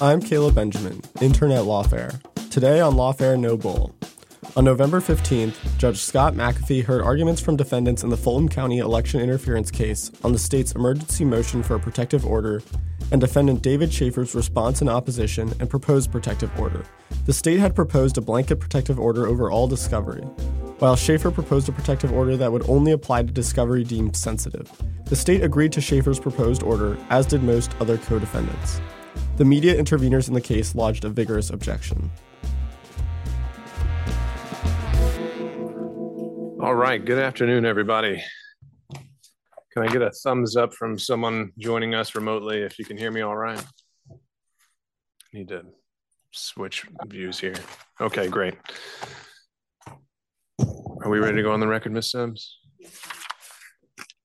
I'm Caleb Benjamin, intern at Lawfare. Today on Lawfare No Bull. On November 15th, Judge Scott McAfee heard arguments from defendants in the Fulton County election interference case on the state's emergency motion for a protective order and defendant David Shafer's response in opposition and proposed protective order. The state had proposed a blanket protective order over all discovery, while Shafer proposed a protective order that would only apply to discovery deemed sensitive. The state agreed to Shafer's proposed order, as did most other co-defendants. The media interveners in the case lodged a vigorous objection. All right, good afternoon, everybody. Can I get a thumbs up from someone joining us remotely if you can hear me all right? Need to switch views here. Okay, great. Are we ready to go on the record, Ms. Sims?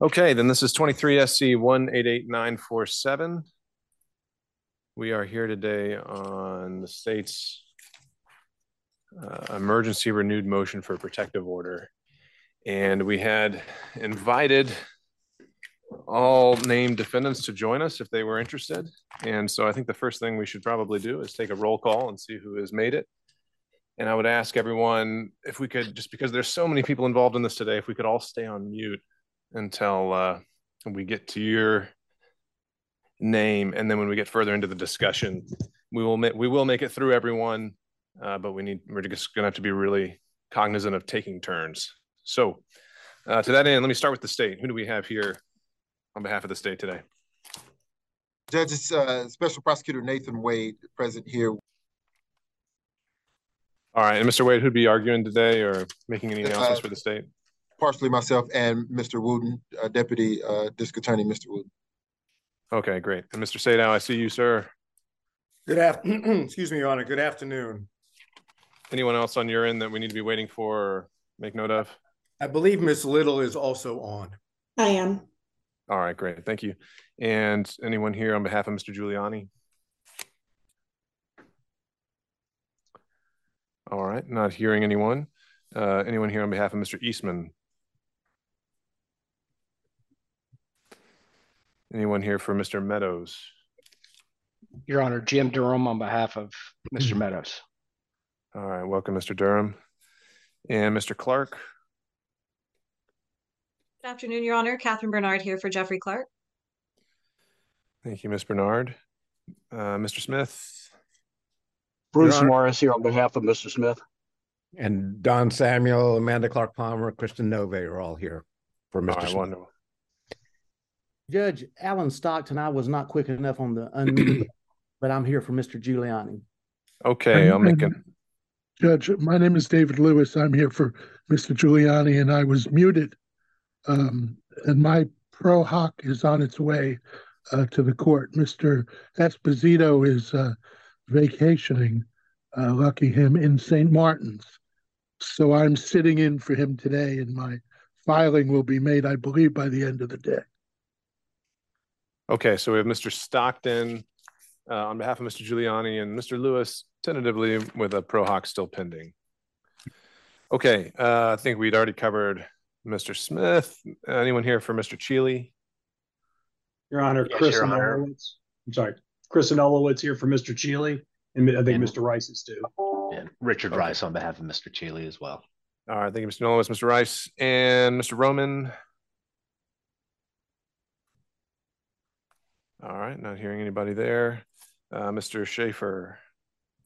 Okay, then this is 23 SC 188947. We are here today on the state's emergency renewed motion for a protective order. And we had invited all named defendants to join us if they were interested. And so I think the first thing we should probably do is take a roll call and see who has made it. And I would ask everyone if we could, just because there's so many people involved in this today, if we could all stay on mute until we get to your name. And then when we get further into the discussion, we will make it through everyone, but we're just gonna have to be really cognizant of taking turns. So to that end, let me start with the state. Who do we have here on behalf of the state today? Judges, Special Prosecutor Nathan Wade, present here. All right, and Mr. Wade, who'd be arguing today or making any announcements for the state? Partially myself and Mr. Wooten, Deputy District Attorney Mr. Wooten. Okay, great. And Mr. Sadow, I see you, sir. Good afternoon. Excuse me, Your Honor. Good afternoon. Anyone else on your end that we need to be waiting for or make note of? I believe Ms. Little is also on. I am. All right, great. Thank you. And anyone here on behalf of Mr. Giuliani? All right, not hearing anyone. Anyone here on behalf of Mr. Eastman? Anyone here for Mr. Meadows? Your Honor, Jim Durham on behalf of Mr. Meadows. All right, welcome, Mr. Durham. And Mr. Clark? Good afternoon, Your Honor. Catherine Bernard here for Jeffrey Clark. Thank you, Ms. Bernard. Mr. Smith? Bruce Morris here on behalf of Mr. Smith. And Don Samuel, Amanda Clark Palmer, Christian Nove are all here for Mr. Smith. Wonderful. Judge Alan Stockton, I was not quick enough on the unmute, but I'm here for Mr. Giuliani. Okay, I'll make it. Judge, my name is David Lewis. I'm here for Mr. Giuliani, and I was muted. And my pro hoc is on its way to the court. Mr. Esposito is vacationing, lucky him, in St. Martin's. So I'm sitting in for him today, and my filing will be made, I believe, by the end of the day. Okay, so we have Mr. Stockton on behalf of Mr. Giuliani and Mr. Lewis, tentatively with a pro hoc still pending. Okay, I think we'd already covered Mr. Smith. Anyone here for Mr. Cheeley? Your Honor, yes, Chris Nolowitz. I'm sorry, Chris Nolowitz here for Mr. Cheeley, and I think Mr. Rice is too. And Richard Rice on behalf of Mr. Cheeley as well. All right, thank you, Mr. Nolowitz, Mr. Rice, and Mr. Roman. All right, not hearing anybody there. Mr. Shafer.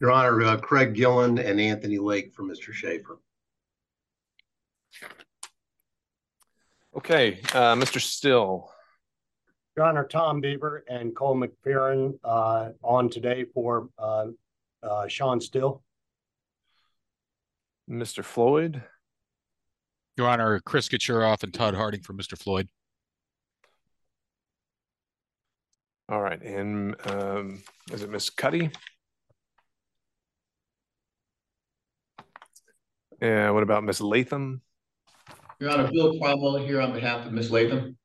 Your Honor, Craig Gillen and Anthony Lake for Mr. Shafer. Okay, Mr. Still. Your Honor, Tom Beaver and Cole McPherrin on today for Sean Still. Mr. Floyd. Your Honor, Chris Kachuroff and Todd Harding for Mr. Floyd. All right, and is it Ms. Cuddy? Yeah, what about Ms. Latham? Your Honor, Bill Cromwell here on behalf of Ms. Latham.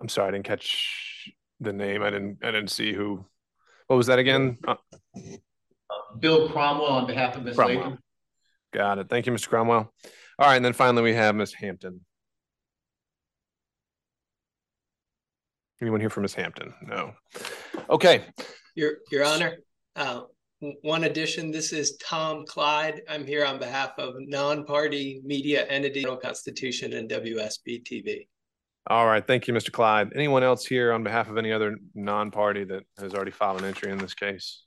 I'm sorry, I didn't catch the name. I didn't see who. What was that again? Bill Cromwell on behalf of Ms. Latham. Got it. Thank you, Mr. Cromwell. All right, and then finally we have Ms. Hampton. Anyone here from Miss Hampton? No. Okay. Your Honor, one addition, this is Tom Clyde. I'm here on behalf of non-party media entity, Constitution and WSB-TV. All right. Thank you, Mr. Clyde. Anyone else here on behalf of any other non-party that has already filed an entry in this case?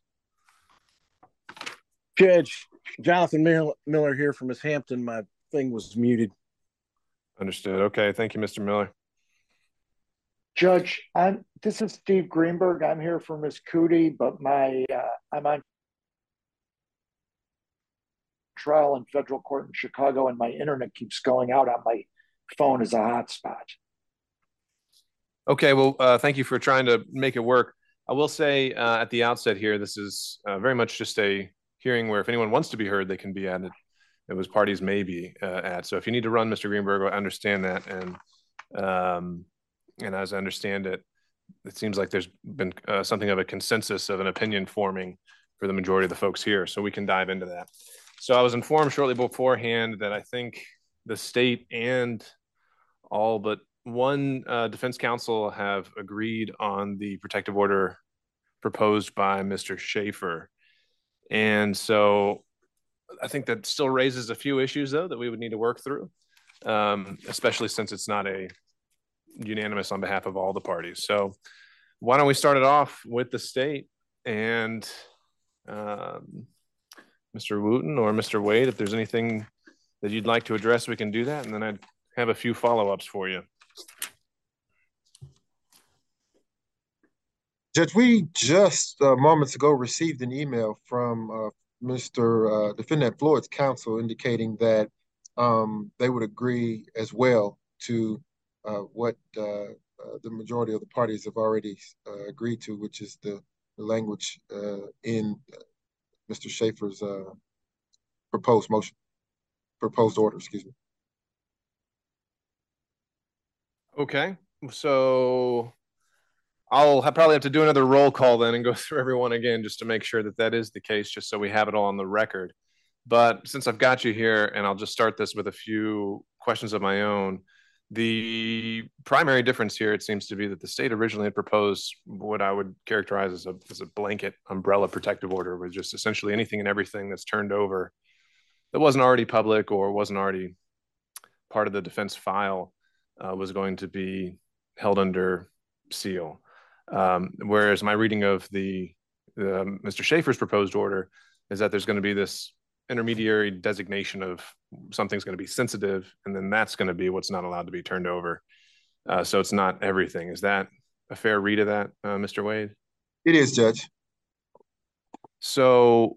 Judge, Jonathan Miller here from Miss Hampton. My thing was muted. Understood. Okay. Thank you, Mr. Miller. Judge, this is Steve Greenberg. I'm here for Ms. Cootie, but I'm on trial in federal court in Chicago, and my internet keeps going out on my phone as a hotspot. Okay, well, thank you for trying to make it work. I will say at the outset here, this is very much just a hearing where if anyone wants to be heard, they can be at it. It was parties may be at. So if you need to run, Mr. Greenberg, I understand that. And as I understand it, it seems like there's been something of a consensus of an opinion forming for the majority of the folks here. So we can dive into that. So I was informed shortly beforehand that I think the state and all but one defense counsel have agreed on the protective order proposed by Mr. Shafer. And so I think that still raises a few issues, though, that we would need to work through, especially since it's not a unanimous on behalf of all the parties. So why don't we start it off with the state and Mr. Wooten or Mr. Wade, if there's anything that you'd like to address, we can do that. And then I'd have a few follow-ups for you. Judge, we just moments ago received an email from Mr. Defendant Floyd's counsel indicating that they would agree as well to what the majority of the parties have already agreed to, which is the language in Mr. Shafer's proposed order, excuse me. Okay, so I'll probably have to do another roll call then and go through everyone again just to make sure that that is the case, just so we have it all on the record. But since I've got you here, and I'll just start this with a few questions of my own, the primary difference here, it seems to be that the state originally had proposed what I would characterize as a blanket umbrella protective order with just essentially anything and everything that's turned over that wasn't already public or wasn't already part of the defense file was going to be held under seal. Whereas my reading of the Mr. Shafer's proposed order is that there's going to be this intermediary designation of something's going to be sensitive, and then that's going to be what's not allowed to be turned over. So it's not everything. Is that a fair read of that, Mr. Wade? It is, Judge. So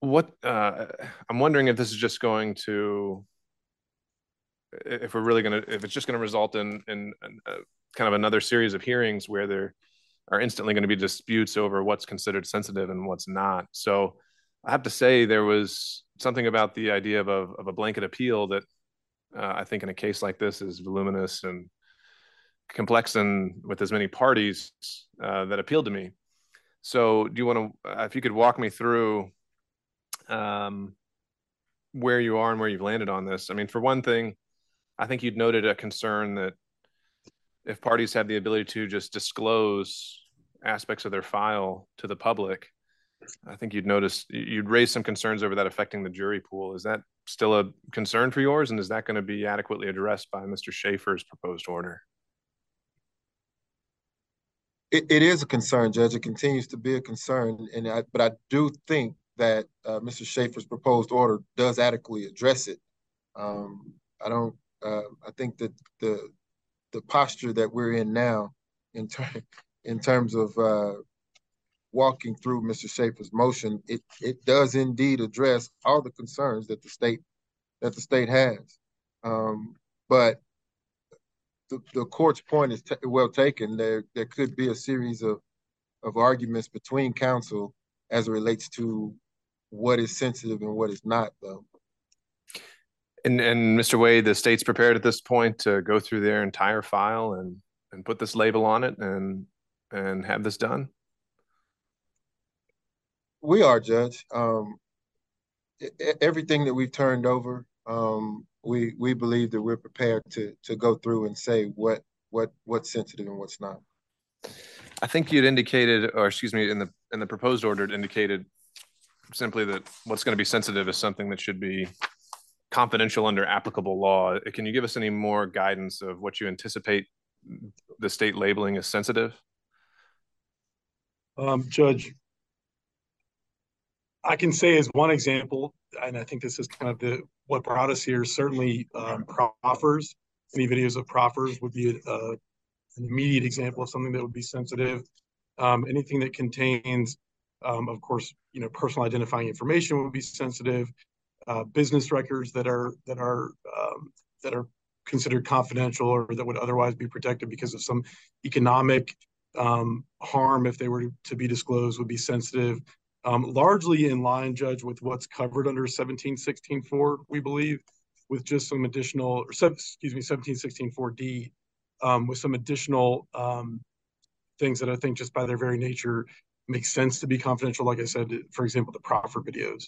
what I'm wondering if this is just going to, if we're really going to, if it's just going to result in kind of another series of hearings where there are instantly going to be disputes over what's considered sensitive and what's not. So I have to say there was something about the idea of a blanket appeal that I think in a case like this is voluminous and complex and with as many parties that appealed to me. So do you want to, if you could walk me through where you are and where you've landed on this. I mean, for one thing, I think you'd noted a concern that if parties have the ability to just disclose aspects of their file to the public, I think you'd raised some concerns over that affecting the jury pool. Is that still a concern for yours? And is that going to be adequately addressed by Mr. Shafer's proposed order? It is a concern, Judge. It continues to be a concern. But I do think that Mr. Shafer's proposed order does adequately address it. I think that the posture that we're in now in terms of walking through Mr. Shafer's motion, it does indeed address all the concerns that the state has. But the court's point is well taken. There could be a series of arguments between counsel as it relates to what is sensitive and what is not, though. And Mr. Wade, the state's prepared at this point to go through their entire file and put this label on it and have this done. We are, Judge. Everything that we've turned over, we believe that we're prepared to go through and say what's sensitive and what's not. I think you'd indicated, or excuse me, in the proposed order, it indicated simply that what's going to be sensitive is something that should be confidential under applicable law. Can you give us any more guidance of what you anticipate the state labeling as sensitive? Judge, I can say as one example, and I think this is kind of what brought us here, certainly proffers, any videos of proffers would be an immediate example of something that would be sensitive. Anything that contains, of course, you know, personal identifying information would be sensitive. Business records that are considered confidential or that would otherwise be protected because of some economic harm, if they were to be disclosed, would be sensitive. Largely in line, Judge, with what's covered under 17-16-4, we believe, with just some additional, or excuse me, 17-16-4D, with some additional things that I think just by their very nature make sense to be confidential. Like I said, for example, the proffer videos.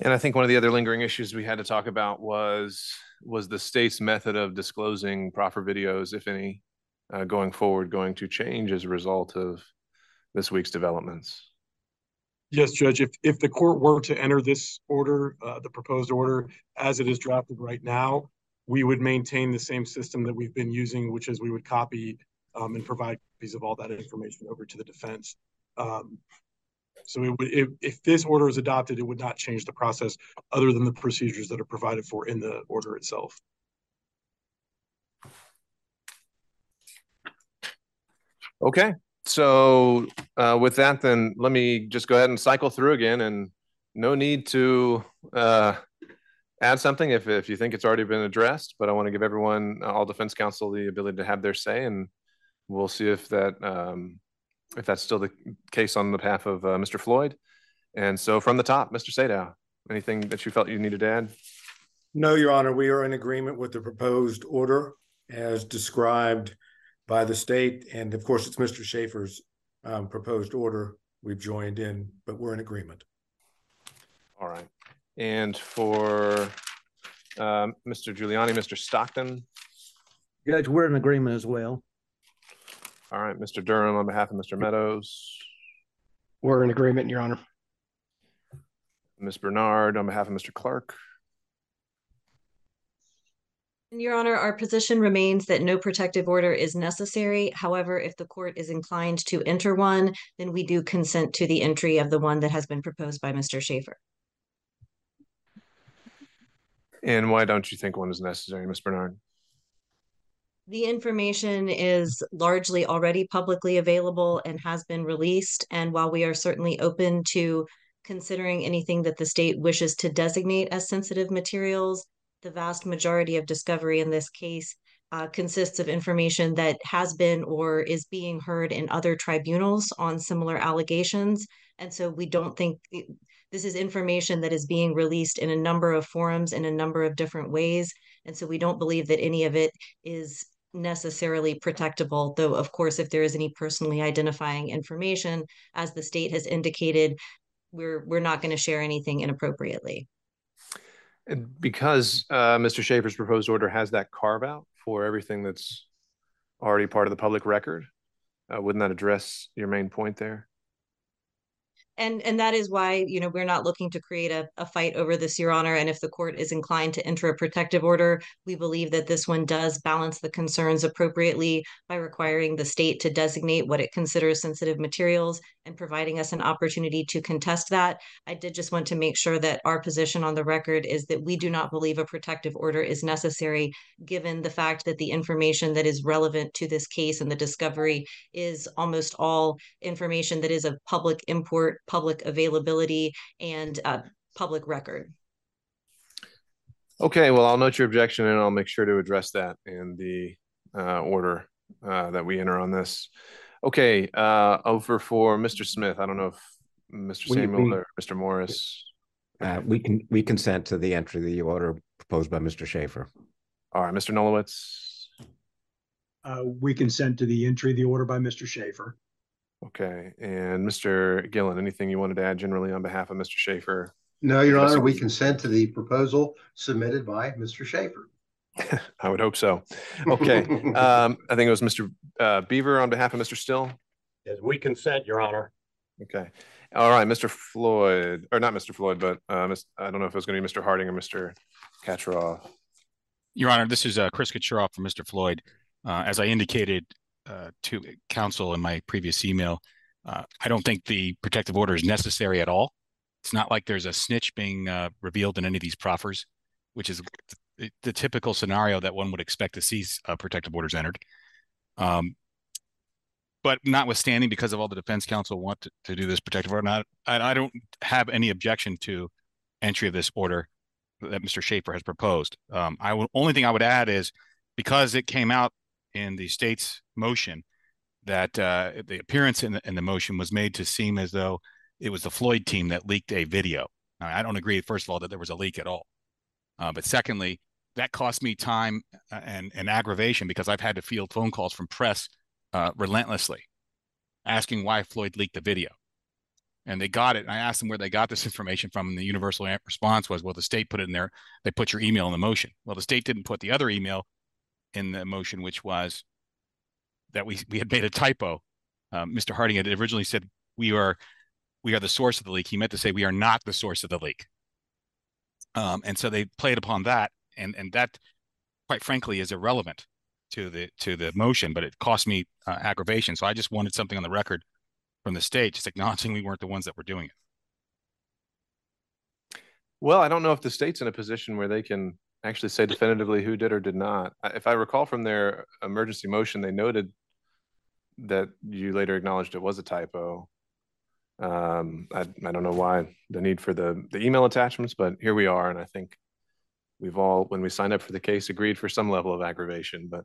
And I think one of the other lingering issues we had to talk about was the state's method of disclosing proffer videos, if any, going forward, going to change as a result of this week's developments. Yes, Judge, if the court were to enter this order, the proposed order, as it is drafted right now, we would maintain the same system that we've been using, which is we would copy and provide copies of all that information over to the defense. So it would, if this order is adopted, it would not change the process other than the procedures that are provided for in the order itself. Okay, so with that, then let me just go ahead and cycle through again, and no need to add something if you think it's already been addressed, but I want to give everyone, all defense counsel, the ability to have their say, and we'll see if that if that's still the case on the behalf of Mr. Floyd. And so from the top, Mr. Sadow, anything that you felt you needed to add? No, Your Honor, we are in agreement with the proposed order as described by the state. And of course, it's Mr. Shafer's proposed order we've joined in, but we're in agreement. All right. And for Mr. Giuliani, Mr. Stockton. Judge, we're in agreement as well. All right, Mr. Durham, on behalf of Mr. Meadows. We're in agreement, Your Honor. Ms. Bernard, on behalf of Mr. Clark. Your Honor, our position remains that no protective order is necessary. However, if the court is inclined to enter one, then we do consent to the entry of the one that has been proposed by Mr. Shafer. And why don't you think one is necessary, Ms. Bernard? The information is largely already publicly available and has been released. And while we are certainly open to considering anything that the state wishes to designate as sensitive materials, the vast majority of discovery in this case consists of information that has been or is being heard in other tribunals on similar allegations. And so we don't think this is information that is being released in a number of forums in a number of different ways. And so we don't believe that any of it is necessarily protectable, though, of course, if there is any personally identifying information, as the state has indicated, we're not going to share anything inappropriately. And because Mr. Shafer's proposed order has that carve out for everything that's already part of the public record, wouldn't that address your main point there? And that is why, you know, we're not looking to create a fight over this, Your Honor. And if the court is inclined to enter a protective order, we believe that this one does balance the concerns appropriately by requiring the state to designate what it considers sensitive materials and providing us an opportunity to contest that. I did just want to make sure that our position on the record is that we do not believe a protective order is necessary, given the fact that the information that is relevant to this case and the discovery is almost all information that is of public import, public availability, and public record. Okay, well, I'll note your objection and I'll make sure to address that in the order that we enter on this. Okay, over for Mr. Smith. I don't know if Mr. Samuel or Mr. Morris. We consent to the entry of the order proposed by Mr. Shafer. All right, Mr. Nolowitz. We consent to the entry of the order by Mr. Shafer. Okay, and Mr. Gillen, anything you wanted to add generally on behalf of Mr. Shafer? No, Your Honor, we consent to the proposal submitted by Mr. Shafer. I would hope so. Okay. I think it was Mr. Beaver on behalf of Mr. Still. Yes, we consent, Your Honor. Okay. All right, Mr. Floyd, or not Mr. Floyd, but I don't know if it was going to be Mr. Harding or Mr. Kachuroff. Your Honor, this is Chris Kachuroff for Mr. Floyd. As I indicated to counsel in my previous email, I don't think the protective order is necessary at all. It's not like there's a snitch being revealed in any of these proffers, which is the typical scenario that one would expect to see protective orders entered. But notwithstanding, because of all the defense counsel want to do this protective order, I don't have any objection to entry of this order that Mr. Shafer has proposed. Only thing I would add is, because it came out in the state's motion that the appearance in the motion was made to seem as though it was the Floyd team that leaked a video. I don't agree, first of all, that there was a leak at all. But secondly, that cost me time and aggravation, because I've had to field phone calls from press relentlessly asking why Floyd leaked the video. And they got it. And I asked them where they got this information from. And the universal response was, well, the state put it in there. They put your email in the motion. Well, the state didn't put the other email in the motion, which was that we had made a typo. Mr. Harding had originally said, we are the source of the leak. He meant to say, we are not the source of the leak. And so they played upon that, and that, quite frankly, is irrelevant to the motion, but it cost me aggravation. So I just wanted something on the record from the state, just acknowledging we weren't the ones that were doing it. Well, I don't know if the state's in a position where they can actually say definitively who did or did not. If I recall from their emergency motion, they noted that you later acknowledged it was a typo. I don't know why the need for the email attachments, but here we are. And I think we've all, when we signed up for the case, agreed for some level of aggravation, but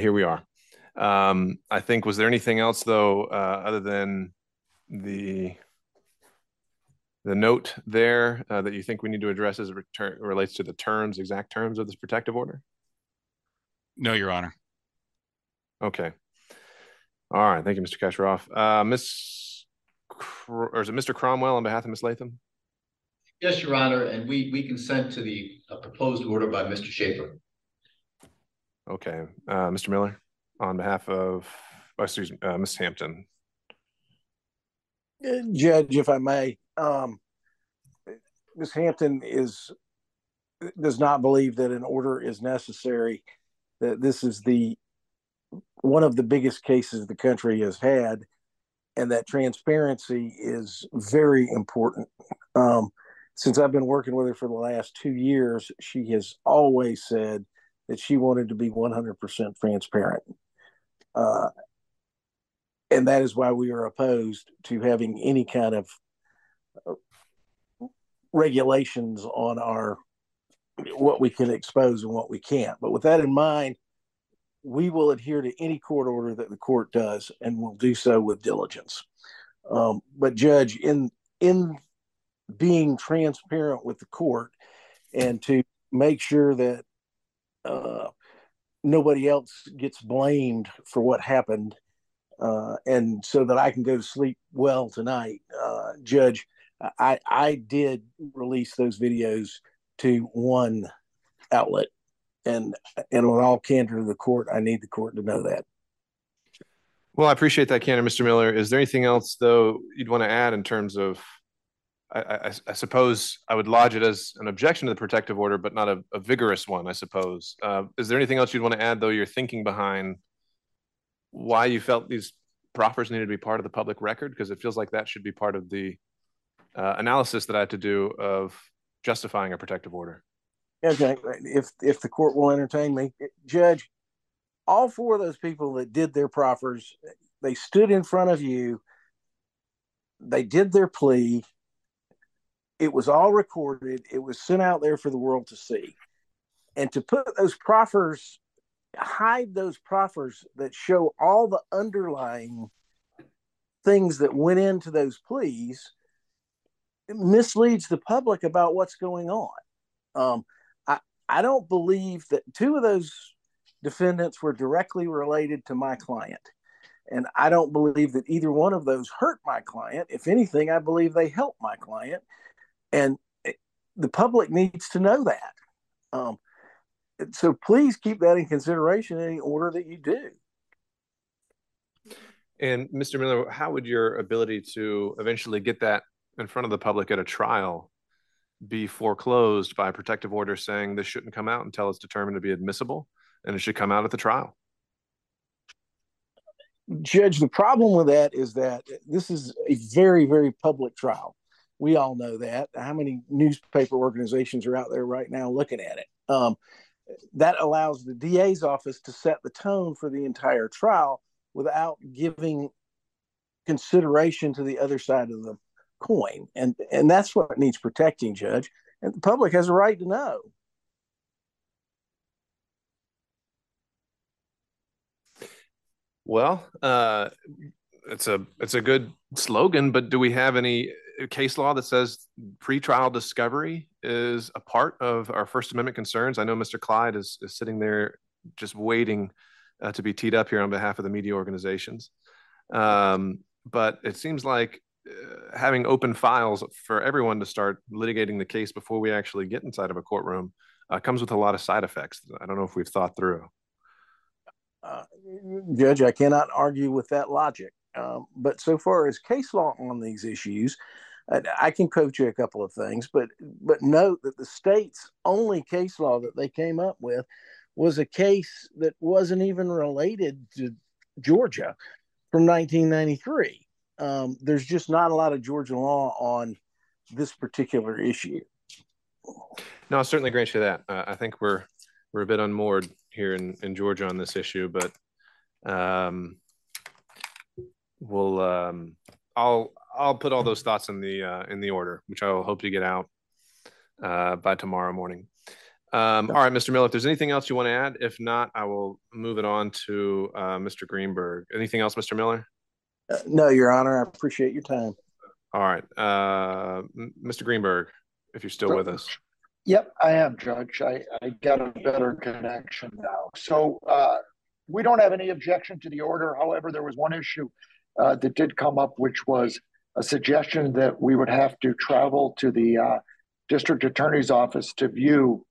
here we are. I think, was there anything else though, other than the note there that you think we need to address as it relates to the terms, exact terms of this protective order? No, Your Honor. Okay. All right. Thank you, Mr. Kachuroff. Or is it Mr. Cromwell on behalf of Ms. Latham? Yes, Your Honor, and we consent to the proposed order by Mr. Shafer. Okay, Mr. Miller, on behalf of Ms. Hampton. Judge, if I may, Ms. Hampton does not believe that an order is necessary. That this is one of the biggest cases the country has had, and that transparency is very important. Since I've been working with her for the last 2 years, she has always said that she wanted to be 100% transparent. And that is why we are opposed to having any kind of regulations on what we can expose and what we can't. But with that in mind, we will adhere to any court order that the court does, and will do so with diligence. But Judge, in being transparent with the court and to make sure that nobody else gets blamed for what happened, and so that I can go to sleep well tonight, Judge, I did release those videos to one outlet. And on all candor to the court, I need the court to know that. Well, I appreciate that candor, Mr. Miller. Is there anything else, though, you'd want to add in terms of, I suppose I would lodge it as an objection to the protective order, but not a vigorous one, I suppose. Is there anything else you'd want to add, though, your thinking behind why you felt these proffers needed to be part of the public record? Because it feels like that should be part of the analysis that I had to do of justifying a protective order. Okay, if the court will entertain me. Judge, all four of those people that did their proffers, they stood in front of you, they did their plea, it was all recorded, it was sent out there for the world to see. And to put those proffers, hide those proffers that show all the underlying things that went into those pleas, it misleads the public about what's going on. I don't believe that two of those defendants were directly related to my client. And I don't believe that either one of those hurt my client. If anything, I believe they helped my client. And the public needs to know that. So please keep that in consideration in any order that you do. And Mr. Miller, how would your ability to eventually get that in front of the public at a trial be foreclosed by a protective order saying this shouldn't come out until it's determined to be admissible and it should come out at the trial? Judge, the problem with that is that this is a very, very public trial. We all know that. How many newspaper organizations are out there right now looking at it? That allows the DA's office to set the tone for the entire trial without giving consideration to the other side of the coin. And that's what needs protecting, Judge. And the public has a right to know. Well, it's a good slogan, but do we have any case law that says pretrial discovery is a part of our First Amendment concerns? I know Mr. Clyde is sitting there just waiting to be teed up here on behalf of the media organizations. But it seems like having open files for everyone to start litigating the case before we actually get inside of a courtroom comes with a lot of side effects that I don't know if we've thought through. Judge, I cannot argue with that logic. But so far as case law on these issues, I can quote you a couple of things, but note that the state's only case law that they came up with was a case that wasn't even related to Georgia from 1993. There's just not a lot of Georgia law on this particular issue. No, I certainly grant you that. I think we're a bit unmoored here in Georgia on this issue, but I'll put all those thoughts in the order, which I will hope to get out by tomorrow morning. All right, Mr. Miller, if there's anything else you want to add, if not, I will move it on to Mr. Greenberg. Anything else, Mr. Miller? No, Your Honor. I appreciate your time. All right. Mr. Greenberg, if you're still with us. Yep, I am, Judge. I got a better connection now. So we don't have any objection to the order. However, there was one issue that did come up, which was a suggestion that we would have to travel to the district attorney's office to view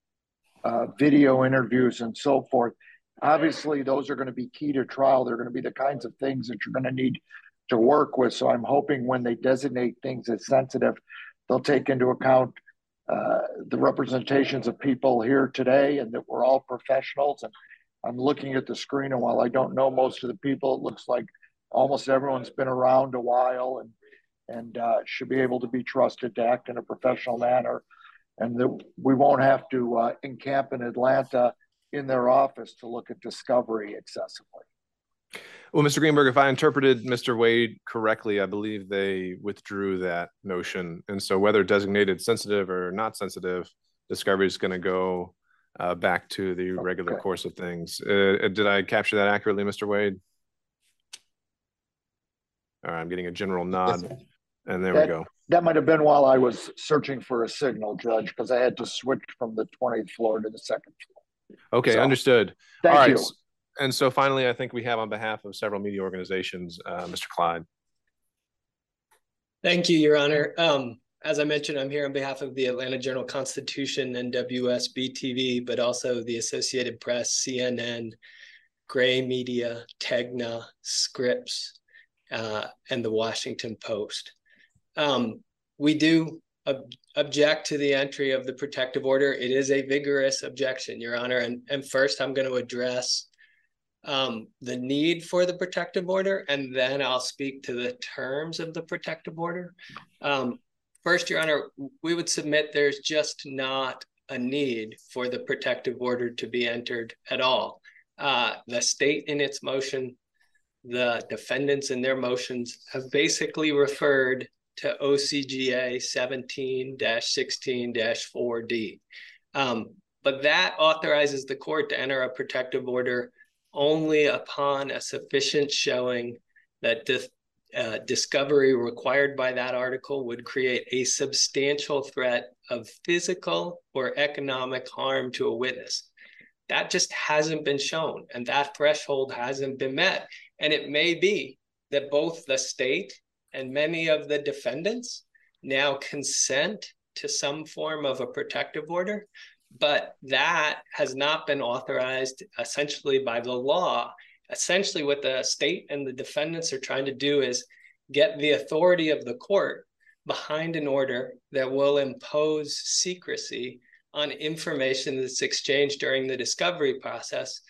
video interviews and so forth. Obviously, those are going to be key to trial. They're going to be the kinds of things that you're going to need to work with. So I'm hoping when they designate things as sensitive, they'll take into account the representations of people here today and that we're all professionals. And I'm looking at the screen, and while I don't know most of the people, it looks like almost everyone's been around a while and should be able to be trusted to act in a professional manner, and that we won't have to encamp in Atlanta in their office to look at discovery excessively. Well, Mr. Greenberg, if I interpreted Mr. Wade correctly, I believe they withdrew that notion. And so whether designated sensitive or not sensitive, discovery is going to go back to the regular course of things. Did I capture that accurately, Mr. Wade? All right, I'm getting a general nod. Yes, and there we go. That might have been while I was searching for a signal, Judge, because I had to switch from the 20th floor to the second floor. Okay, so, understood. Thank All you. Right. And so finally, I think we have on behalf of several media organizations, Mr. Clyde. Thank you, Your Honor. As I mentioned, I'm here on behalf of the Atlanta Journal-Constitution and WSB-TV, but also the Associated Press, CNN, Gray Media, Tegna, Scripps, and the Washington Post. We do object to the entry of the protective order. It is a vigorous objection, Your Honor. And first, I'm going to address the need for the protective order, and then I'll speak to the terms of the protective order. First, Your Honor, we would submit there's just not a need for the protective order to be entered at all. The state in its motion, the defendants in their motions have basically referred to OCGA 17-16-4D. But that authorizes the court to enter a protective order only upon a sufficient showing that discovery required by that article would create a substantial threat of physical or economic harm to a witness. That just hasn't been shown, and that threshold hasn't been met. And it may be that both the state and many of the defendants now consent to some form of a protective order, But that has not been authorized essentially by the law. Essentially what the state and the defendants are trying to do is get the authority of the court behind an order that will impose secrecy on information that's exchanged during the discovery process,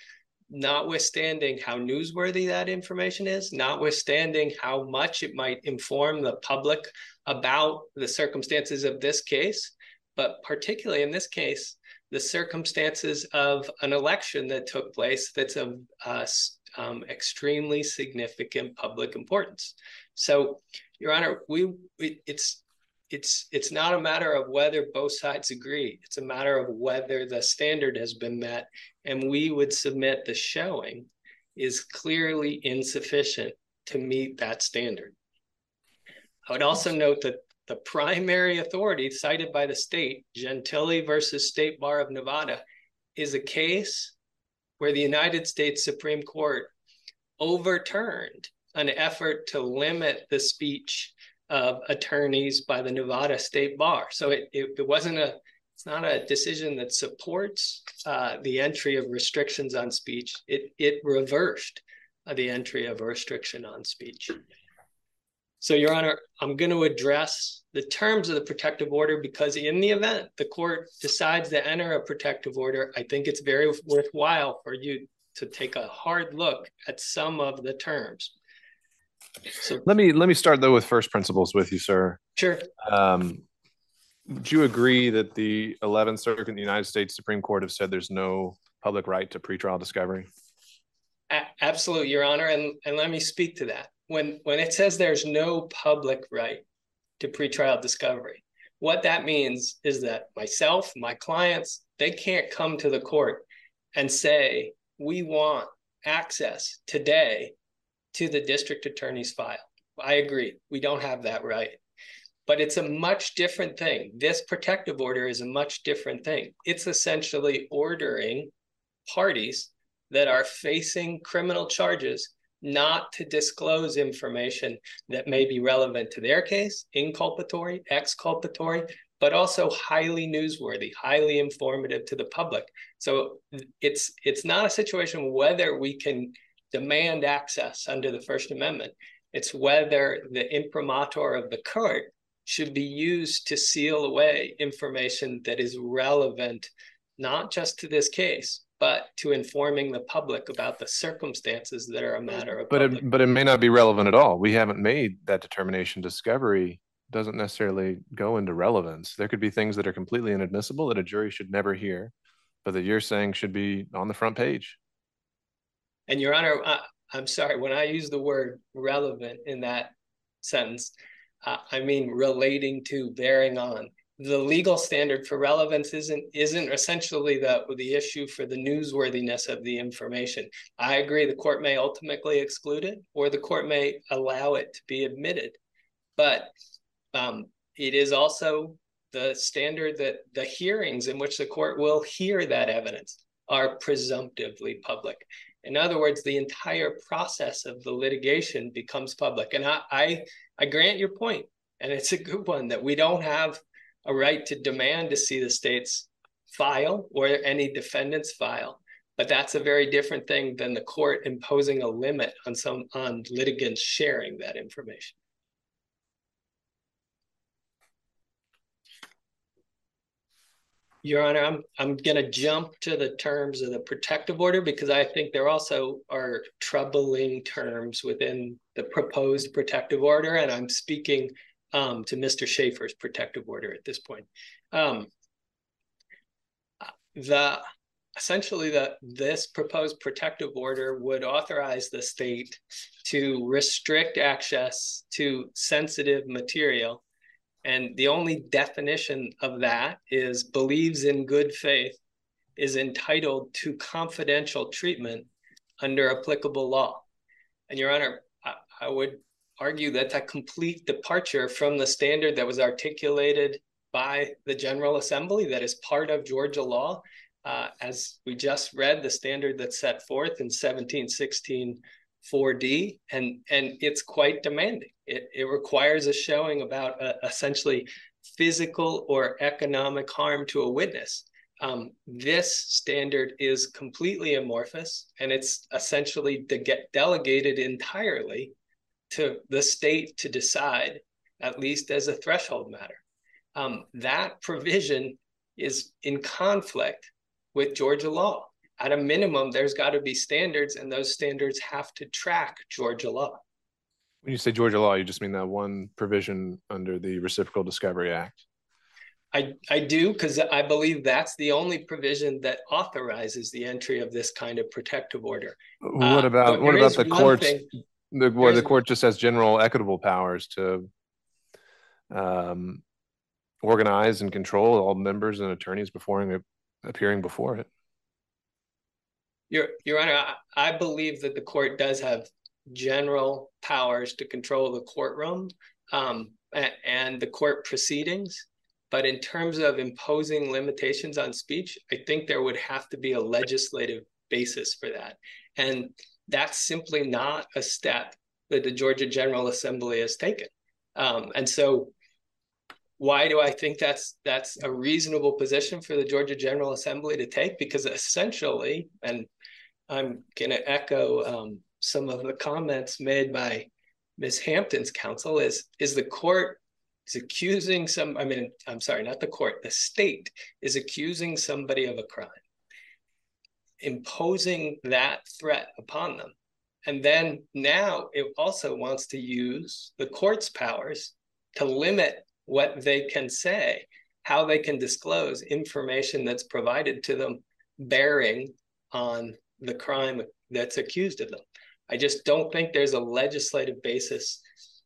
notwithstanding how newsworthy that information is, notwithstanding how much it might inform the public about the circumstances of this case, but particularly in this case, the circumstances of an election that took place that's of extremely significant public importance. So, Your Honor, it's not a matter of whether both sides agree. It's a matter of whether the standard has been met, and we would submit the showing is clearly insufficient to meet that standard. I would also note that the primary authority cited by the state, Gentile versus State Bar of Nevada, is a case where the United States Supreme Court overturned an effort to limit the speech of attorneys by the Nevada State Bar. So it's not a decision that supports the entry of restrictions on speech. It reversed the entry of a restriction on speech. So, Your Honor, I'm going to address the terms of the protective order, because in the event the court decides to enter a protective order, I think it's very worthwhile for you to take a hard look at some of the terms. So, let me start though with first principles with you, sir. Sure. Do you agree that the 11th Circuit and the United States Supreme Court have said there's no public right to pretrial discovery? Absolutely, Your Honor, and let me speak to that. When it says there's no public right to pretrial discovery, what that means is that myself, my clients, they can't come to the court and say, we want access today to the district attorney's file. I agree, we don't have that right. But it's a much different thing. This protective order is a much different thing. It's essentially ordering parties that are facing criminal charges not to disclose information that may be relevant to their case, inculpatory, exculpatory, but also highly newsworthy, highly informative to the public. So it's not a situation whether we can demand access under the First Amendment. It's whether the imprimatur of the court should be used to seal away information that is relevant, not just to this case, but to informing the public about the circumstances that are a matter of But it may not be relevant at all. We haven't made that determination. Discovery doesn't necessarily go into relevance. There could be things that are completely inadmissible that a jury should never hear, but that you're saying should be on the front page. And Your Honor, I'm sorry, when I use the word relevant in that sentence, I mean relating to, bearing on. The legal standard for relevance isn't essentially the issue for the newsworthiness of the information. I agree the court may ultimately exclude it, or the court may allow it to be admitted. But it is also the standard that the hearings in which the court will hear that evidence are presumptively public. In other words, the entire process of the litigation becomes public. And I grant your point, and it's a good one, that we don't have a right to demand to see the state's file or any defendant's file, but that's a very different thing than the court imposing a limit on litigants sharing that information. Your Honor, I'm going to jump to the terms of the protective order, because I think there also are troubling terms within the proposed protective order, and I'm speaking to Mr. Shafer's protective order at this point. This proposed protective order would authorize the state to restrict access to sensitive material. And the only definition of that is believes in good faith is entitled to confidential treatment under applicable law. And Your Honor, I would argue that's a complete departure from the standard that was articulated by the General Assembly that is part of Georgia law. As we just read, the standard that's set forth in 17-16-4D, and it's quite demanding. It requires a showing about essentially physical or economic harm to a witness. This standard is completely amorphous, and it's essentially to get delegated entirely to the state to decide, at least as a threshold matter. That provision is in conflict with Georgia law. At a minimum, there's got to be standards, and those standards have to track Georgia law. When you say Georgia law, you just mean that one provision under the Reciprocal Discovery Act? I do, because I believe that's the only provision that authorizes the entry of this kind of protective order. What about the courts? The court just has general equitable powers to organize and control all members and attorneys appearing before it. Your Honor, I believe that the court does have general powers to control the courtroom and the court proceedings. But in terms of imposing limitations on speech, I think there would have to be a legislative basis for that. And that's simply not a step that the Georgia General Assembly has taken. And so why do I think that's a reasonable position for the Georgia General Assembly to take? Because essentially, and I'm going to echo some of the comments made by Ms. Hampton's counsel, is the court is accusing some, I mean, I'm sorry, not the court, the state is accusing somebody of a crime, imposing that threat upon them. And then now it also wants to use the court's powers to limit what they can say, how they can disclose information that's provided to them bearing on the crime that's accused of them. I just don't think there's a legislative basis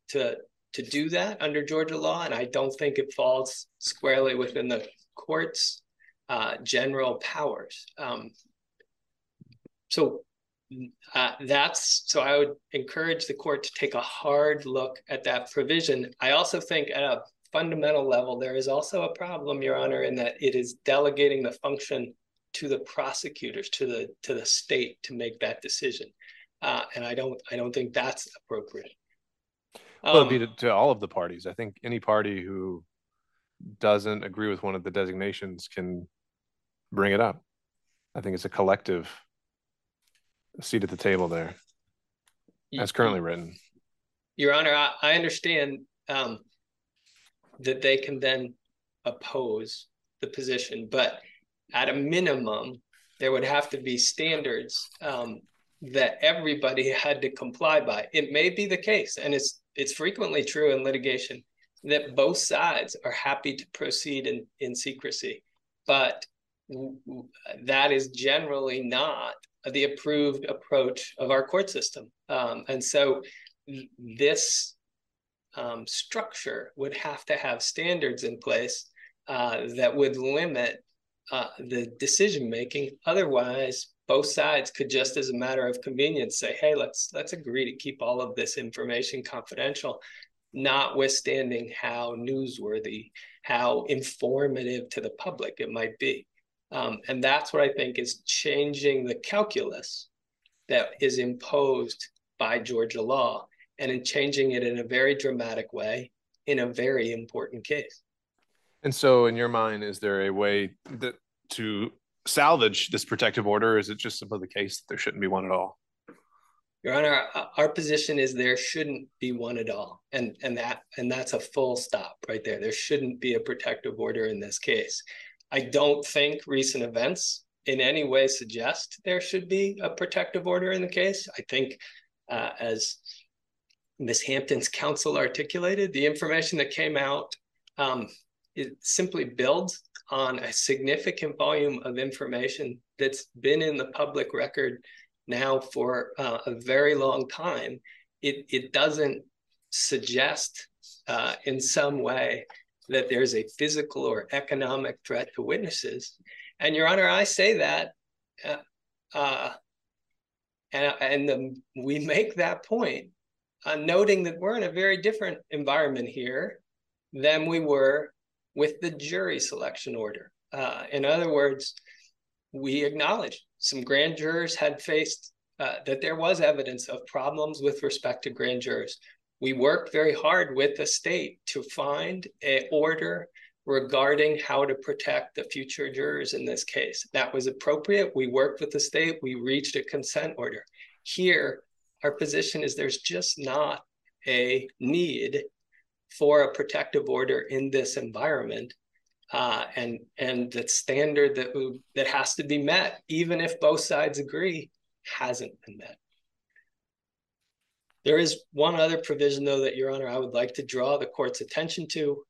to do that under Georgia law, and I don't think it falls squarely within the court's general powers. So I would encourage the court to take a hard look at that provision. I also think at a fundamental level, there is also a problem, Your Honor, in that it is delegating the function to the prosecutors, to the state to make that decision. And I don't think that's appropriate. Well, it'd be to all of the parties. I think any party who doesn't agree with one of the designations can bring it up. I think it's a collective seat at the table there, as currently written. Your Honor, I understand that they can then oppose the position, but at a minimum, there would have to be standards that everybody had to comply by. It may be the case, and it's frequently true in litigation, that both sides are happy to proceed in secrecy, but that is generally not the approved approach of our court system. And so this structure would have to have standards in place that would limit the decision-making. Otherwise, both sides could just, as a matter of convenience, say, hey, let's agree to keep all of this information confidential, notwithstanding how newsworthy, how informative to the public it might be. And that's what I think is changing the calculus that is imposed by Georgia law, and in changing it in a very dramatic way in a very important case. And so in your mind, is there a way to salvage this protective order, or is it just simply the case that there shouldn't be one at all? Your Honor, our position is there shouldn't be one at all. And that's a full stop right there. There shouldn't be a protective order in this case. I don't think recent events in any way suggest there should be a protective order in the case. I think, as Ms. Hampton's counsel articulated, the information that came out it simply builds on a significant volume of information that's been in the public record now for a very long time. It doesn't suggest in some way that there's a physical or economic threat to witnesses. And Your Honor, I say that, we make that point, noting that we're in a very different environment here than we were with the jury selection order. In other words, we acknowledge some grand jurors had faced that there was evidence of problems with respect to grand jurors. We worked very hard with the state to find an order regarding how to protect the future jurors in this case. That was appropriate. We worked with the state. We reached a consent order. Here, our position is there's just not a need for a protective order in this environment. And that standard that has to be met, even if both sides agree, hasn't been met. There is one other provision, though, that, Your Honor, I would like to draw the court's attention to,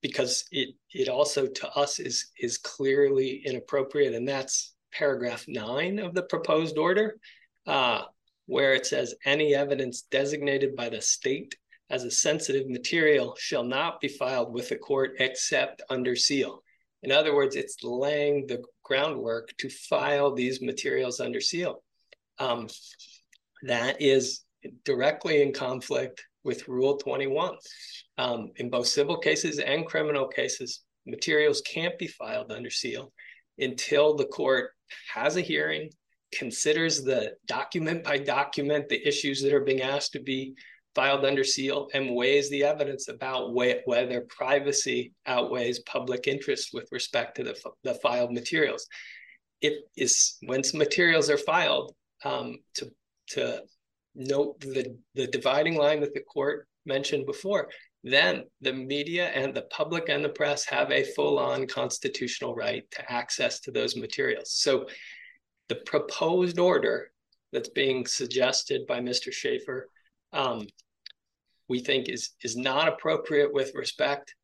because it also, to us, is clearly inappropriate, and that's paragraph 9 of the proposed order, where it says, any evidence designated by the state as a sensitive material shall not be filed with the court except under seal. In other words, it's laying the groundwork to file these materials under seal. That is directly in conflict with Rule 21. In both civil cases and criminal cases, materials can't be filed under seal until the court has a hearing, considers the document by document, the issues that are being asked to be filed under seal, and weighs the evidence about whether privacy outweighs public interest with respect to the filed materials. It is, once materials are filed, to note the dividing line that the court mentioned before, then the media and the public and the press have a full-on constitutional right to access to those materials. So the proposed order that's being suggested by Mr. Shafer, we think is not appropriate with respect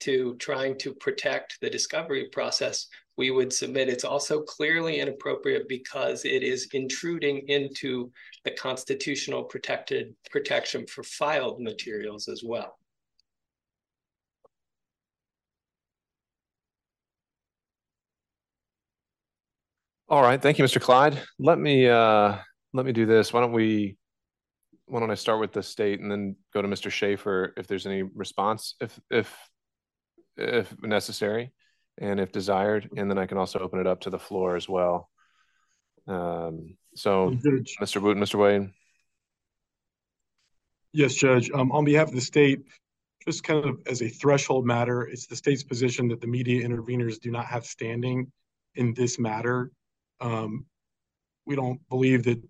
to trying to protect the discovery process. We would submit it's also clearly inappropriate because it is intruding into the constitutional protection for filed materials as well. All right, thank you, Mr. Clyde. Let me do this. Why don't I start with the state and then go to Mr. Shafer if there's any response, if necessary and if desired, and then I can also open it up to the floor as well. So Mr. Wooten, Mr. Wade. Yes, Judge. On behalf of the state, just kind of as a threshold matter, it's the state's position that the media interveners do not have standing in this matter. We don't believe that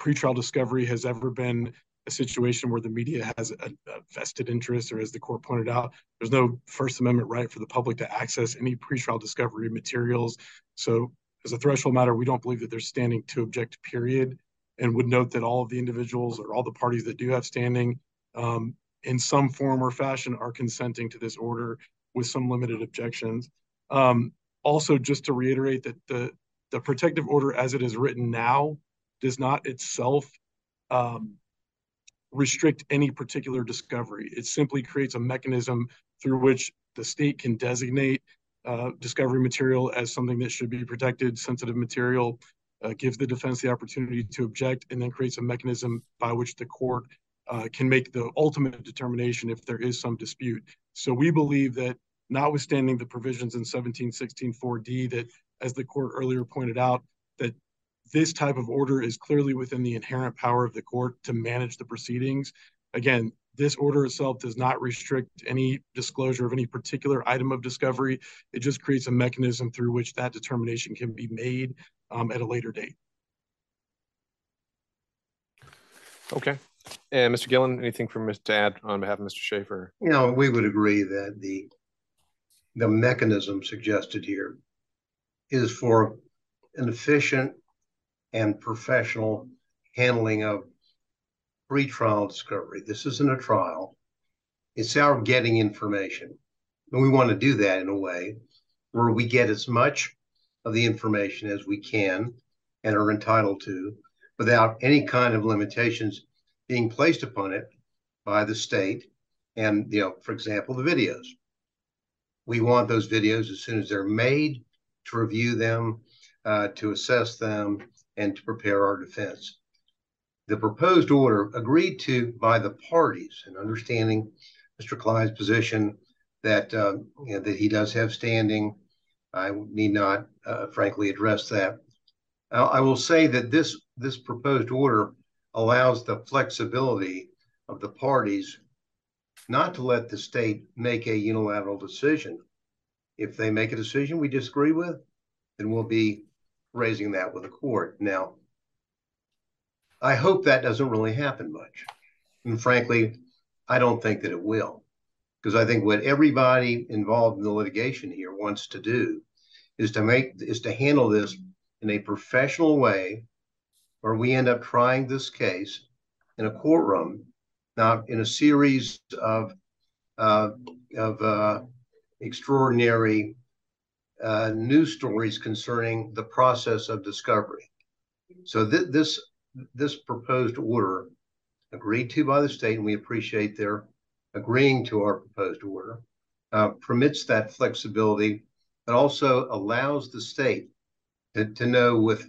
pretrial discovery has ever been a situation where the media has a vested interest, or as the court pointed out, there's no First Amendment right for the public to access any pretrial discovery materials. So as a threshold matter, we don't believe that there's standing to object, period, and would note that all of the individuals or all the parties that do have standing in some form or fashion are consenting to this order with some limited objections. Also, just to reiterate that the protective order as it is written now does not itself restrict any particular discovery. It simply creates a mechanism through which the state can designate discovery material as something that should be protected, sensitive material, gives the defense the opportunity to object, and then creates a mechanism by which the court can make the ultimate determination if there is some dispute. So we believe that notwithstanding the provisions in 17-16-4D that, as the court earlier pointed out, that this type of order is clearly within the inherent power of the court to manage the proceedings. Again, this order itself does not restrict any disclosure of any particular item of discovery. It just creates a mechanism through which that determination can be made at a later date. Okay. And Mr. Gillen, anything for Mr. Dad on behalf of Mr. Shafer? You know, we would agree that the mechanism suggested here is for an efficient and professional handling of pretrial discovery. This isn't a trial. It's our getting information. And we want to do that in a way where we get as much of the information as we can and are entitled to without any kind of limitations being placed upon it by the state and, you know, for example, the videos. We want those videos as soon as they're made to review them, to assess them, and to prepare our defense. The proposed order agreed to by the parties, and understanding Mr. Clyde's position that you know, that he does have standing, I need not, frankly, address that. I will say that this proposed order allows the flexibility of the parties not to let the state make a unilateral decision If they make a decision we disagree with, then we'll be raising that with the court. Now, I hope that doesn't really happen much. And frankly, I don't think that it will, because I think what everybody involved in the litigation here wants to do is to handle this in a professional way, where we end up trying this case in a courtroom, not in a series of extraordinary news stories concerning the process of discovery. So this proposed order, agreed to by the state, and we appreciate their agreeing to our proposed order, permits that flexibility, but also allows the state to know with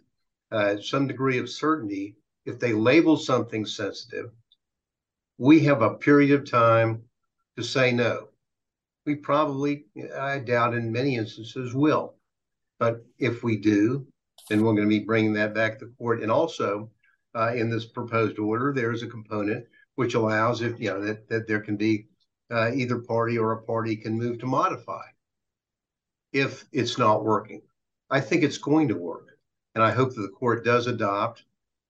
some degree of certainty, if they label something sensitive, we have a period of time to say no. We probably, I doubt in many instances, will. But if we do, then we're going to be bringing that back to court. And also, in this proposed order, there is a component which allows, if you know, that there can be either party or a party can move to modify if it's not working. I think it's going to work, and I hope that the court does adopt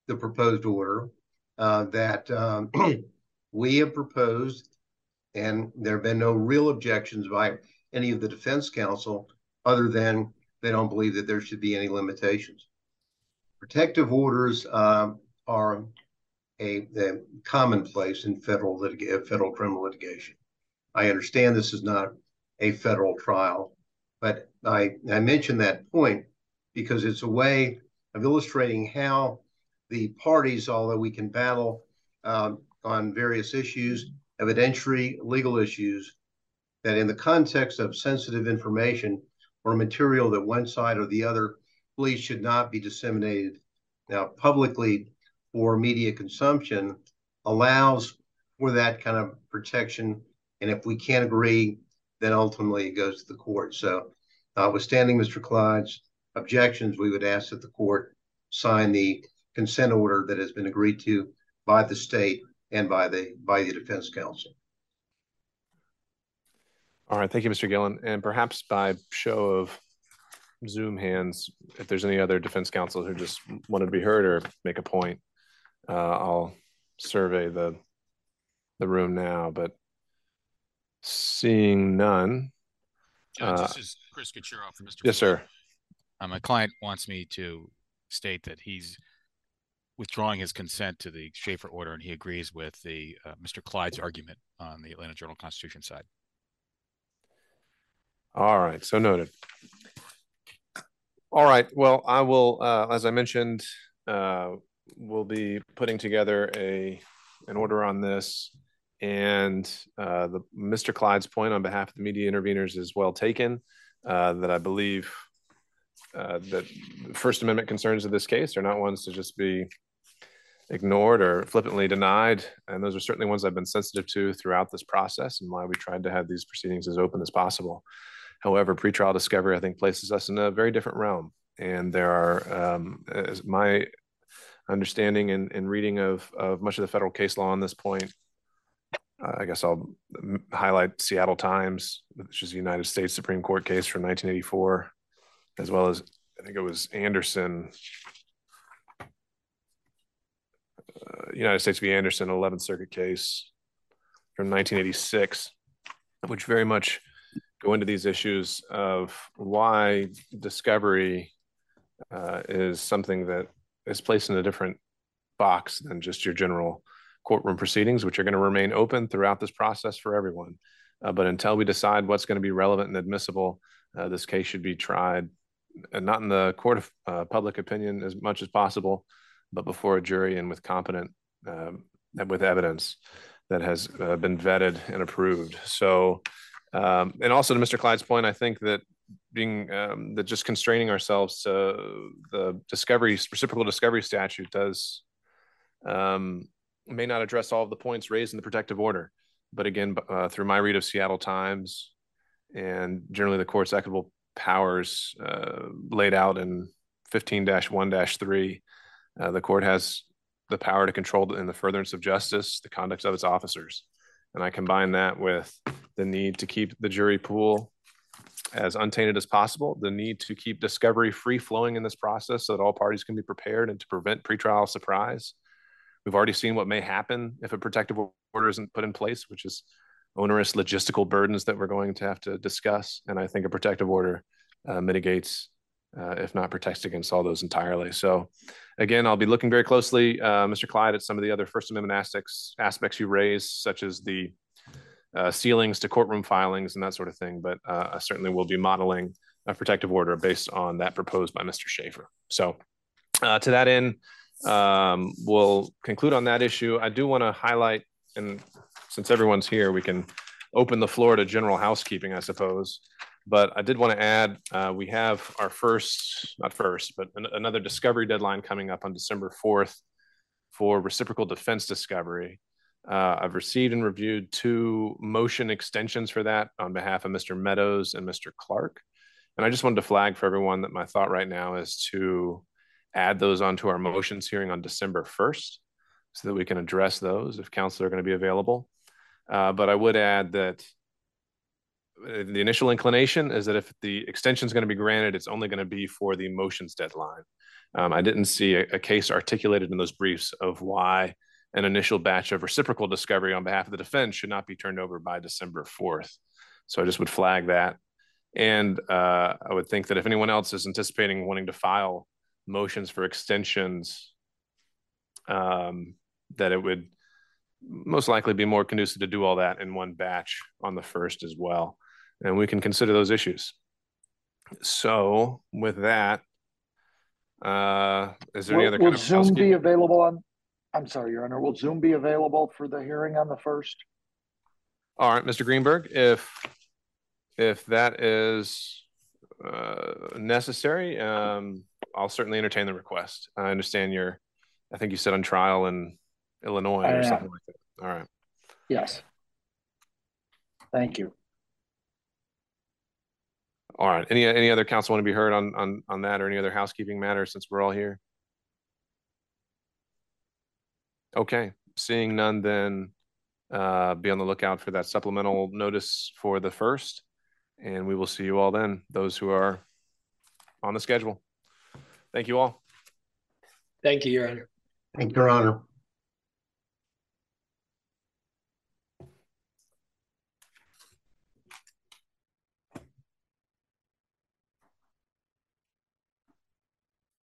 the proposed order that we have proposed, and there have been no real objections by any of the defense counsel, other than they don't believe that there should be any limitations. Protective orders are a commonplace in federal criminal litigation. I understand this is not a federal trial, but I mention that point because it's a way of illustrating how the parties, although we can battle on various issues, evidentiary, legal issues, that in the context of sensitive information or material that one side or the other believes should not be disseminated now publicly for media consumption, allows for that kind of protection. And if we can't agree, then ultimately it goes to the court. So notwithstanding Mr. Clyde's objections, we would ask that the court sign the consent order that has been agreed to by the state and by the defense counsel. All right, thank you, Mr. Gillen. And perhaps by show of Zoom hands, if there's any other defense counsel who just wanted to be heard or make a point, I'll survey the room now, but seeing none. This is Chris Kachuroff for Mr. Yes, Floyd. Sir. My client wants me to state that he's withdrawing his consent to the Shafer order, and he agrees with the Mr. Clyde's argument on the Atlanta Journal-Constitution side. All right, so noted. All right, well, I will, as I mentioned, we'll be putting together an order on this, and Mr. Clyde's point on behalf of the media interveners is well taken, that I believe that First Amendment concerns of this case are not ones to just be ignored or flippantly denied. And those are certainly ones I've been sensitive to throughout this process, and why we tried to have these proceedings as open as possible. However, pretrial discovery, I think, places us in a very different realm. And there are, as my understanding and reading of much of the federal case law on this point, I guess I'll highlight Seattle Times, which is the United States Supreme Court case from 1984, as well as, I think it was Anderson, United States v. Anderson, 11th Circuit case from 1986, which very much go into these issues of why discovery is something that is placed in a different box than just your general courtroom proceedings, which are going to remain open throughout this process for everyone. But until we decide what's going to be relevant and admissible, this case should be tried, not in the court of public opinion as much as possible, but before a jury and with competent, with evidence that has been vetted and approved. So, and also to Mr. Clyde's point, I think that being, that just constraining ourselves to the discovery, reciprocal discovery statute does, may not address all of the points raised in the protective order. But again, through my read of Seattle Times and generally the court's equitable powers laid out in 15-1-3, the court has the power to control in the furtherance of justice, the conduct of its officers. And I combine that with the need to keep the jury pool as untainted as possible, the need to keep discovery free flowing in this process so that all parties can be prepared and to prevent pretrial surprise. We've already seen what may happen if a protective order isn't put in place, which is onerous logistical burdens that we're going to have to discuss. And I think a protective order mitigates, if not protects against all those entirely. So again, I'll be looking very closely, Mr. Clyde, at some of the other First Amendment aspects you raise, such as the ceilings to courtroom filings and that sort of thing. But I certainly will be modeling a protective order based on that proposed by Mr. Shafer. So to that end, we'll conclude on that issue. I do want to highlight, and since everyone's here, we can open the floor to general housekeeping, I suppose. But I did want to add, we have our another discovery deadline coming up on December 4th for reciprocal defense discovery. I've received and reviewed two motion extensions for that on behalf of Mr. Meadows and Mr. Clark. And I just wanted to flag for everyone that my thought right now is to add those onto our motions hearing on December 1st so that we can address those if counsel are going to be available. But I would add that the initial inclination is that if the extension is going to be granted, it's only going to be for the motions deadline. I didn't see a case articulated in those briefs of why an initial batch of reciprocal discovery on behalf of the defense should not be turned over by December 4th. So I just would flag that. And I would think that if anyone else is anticipating wanting to file motions for extensions, that it would most likely be more conducive to do all that in one batch on the first as well. And we can consider those issues. So with that, is there any other kind of housekeeping? Will Zoom be available on? I'm sorry, Your Honor, will Zoom be available for the hearing on the 1st? All right, Mr. Greenberg, if that is necessary, I'll certainly entertain the request. I understand you're, I think you said on trial in Illinois or something like that. All right. Yes. Thank you. All right, any other counsel want to be heard on that or any other housekeeping matter since we're all here? Okay, seeing none, then be on the lookout for that supplemental notice for the 1st, and we will see you all then, those who are on the schedule. Thank you all. Thank you, Your Honor. Thank you, Your Honor.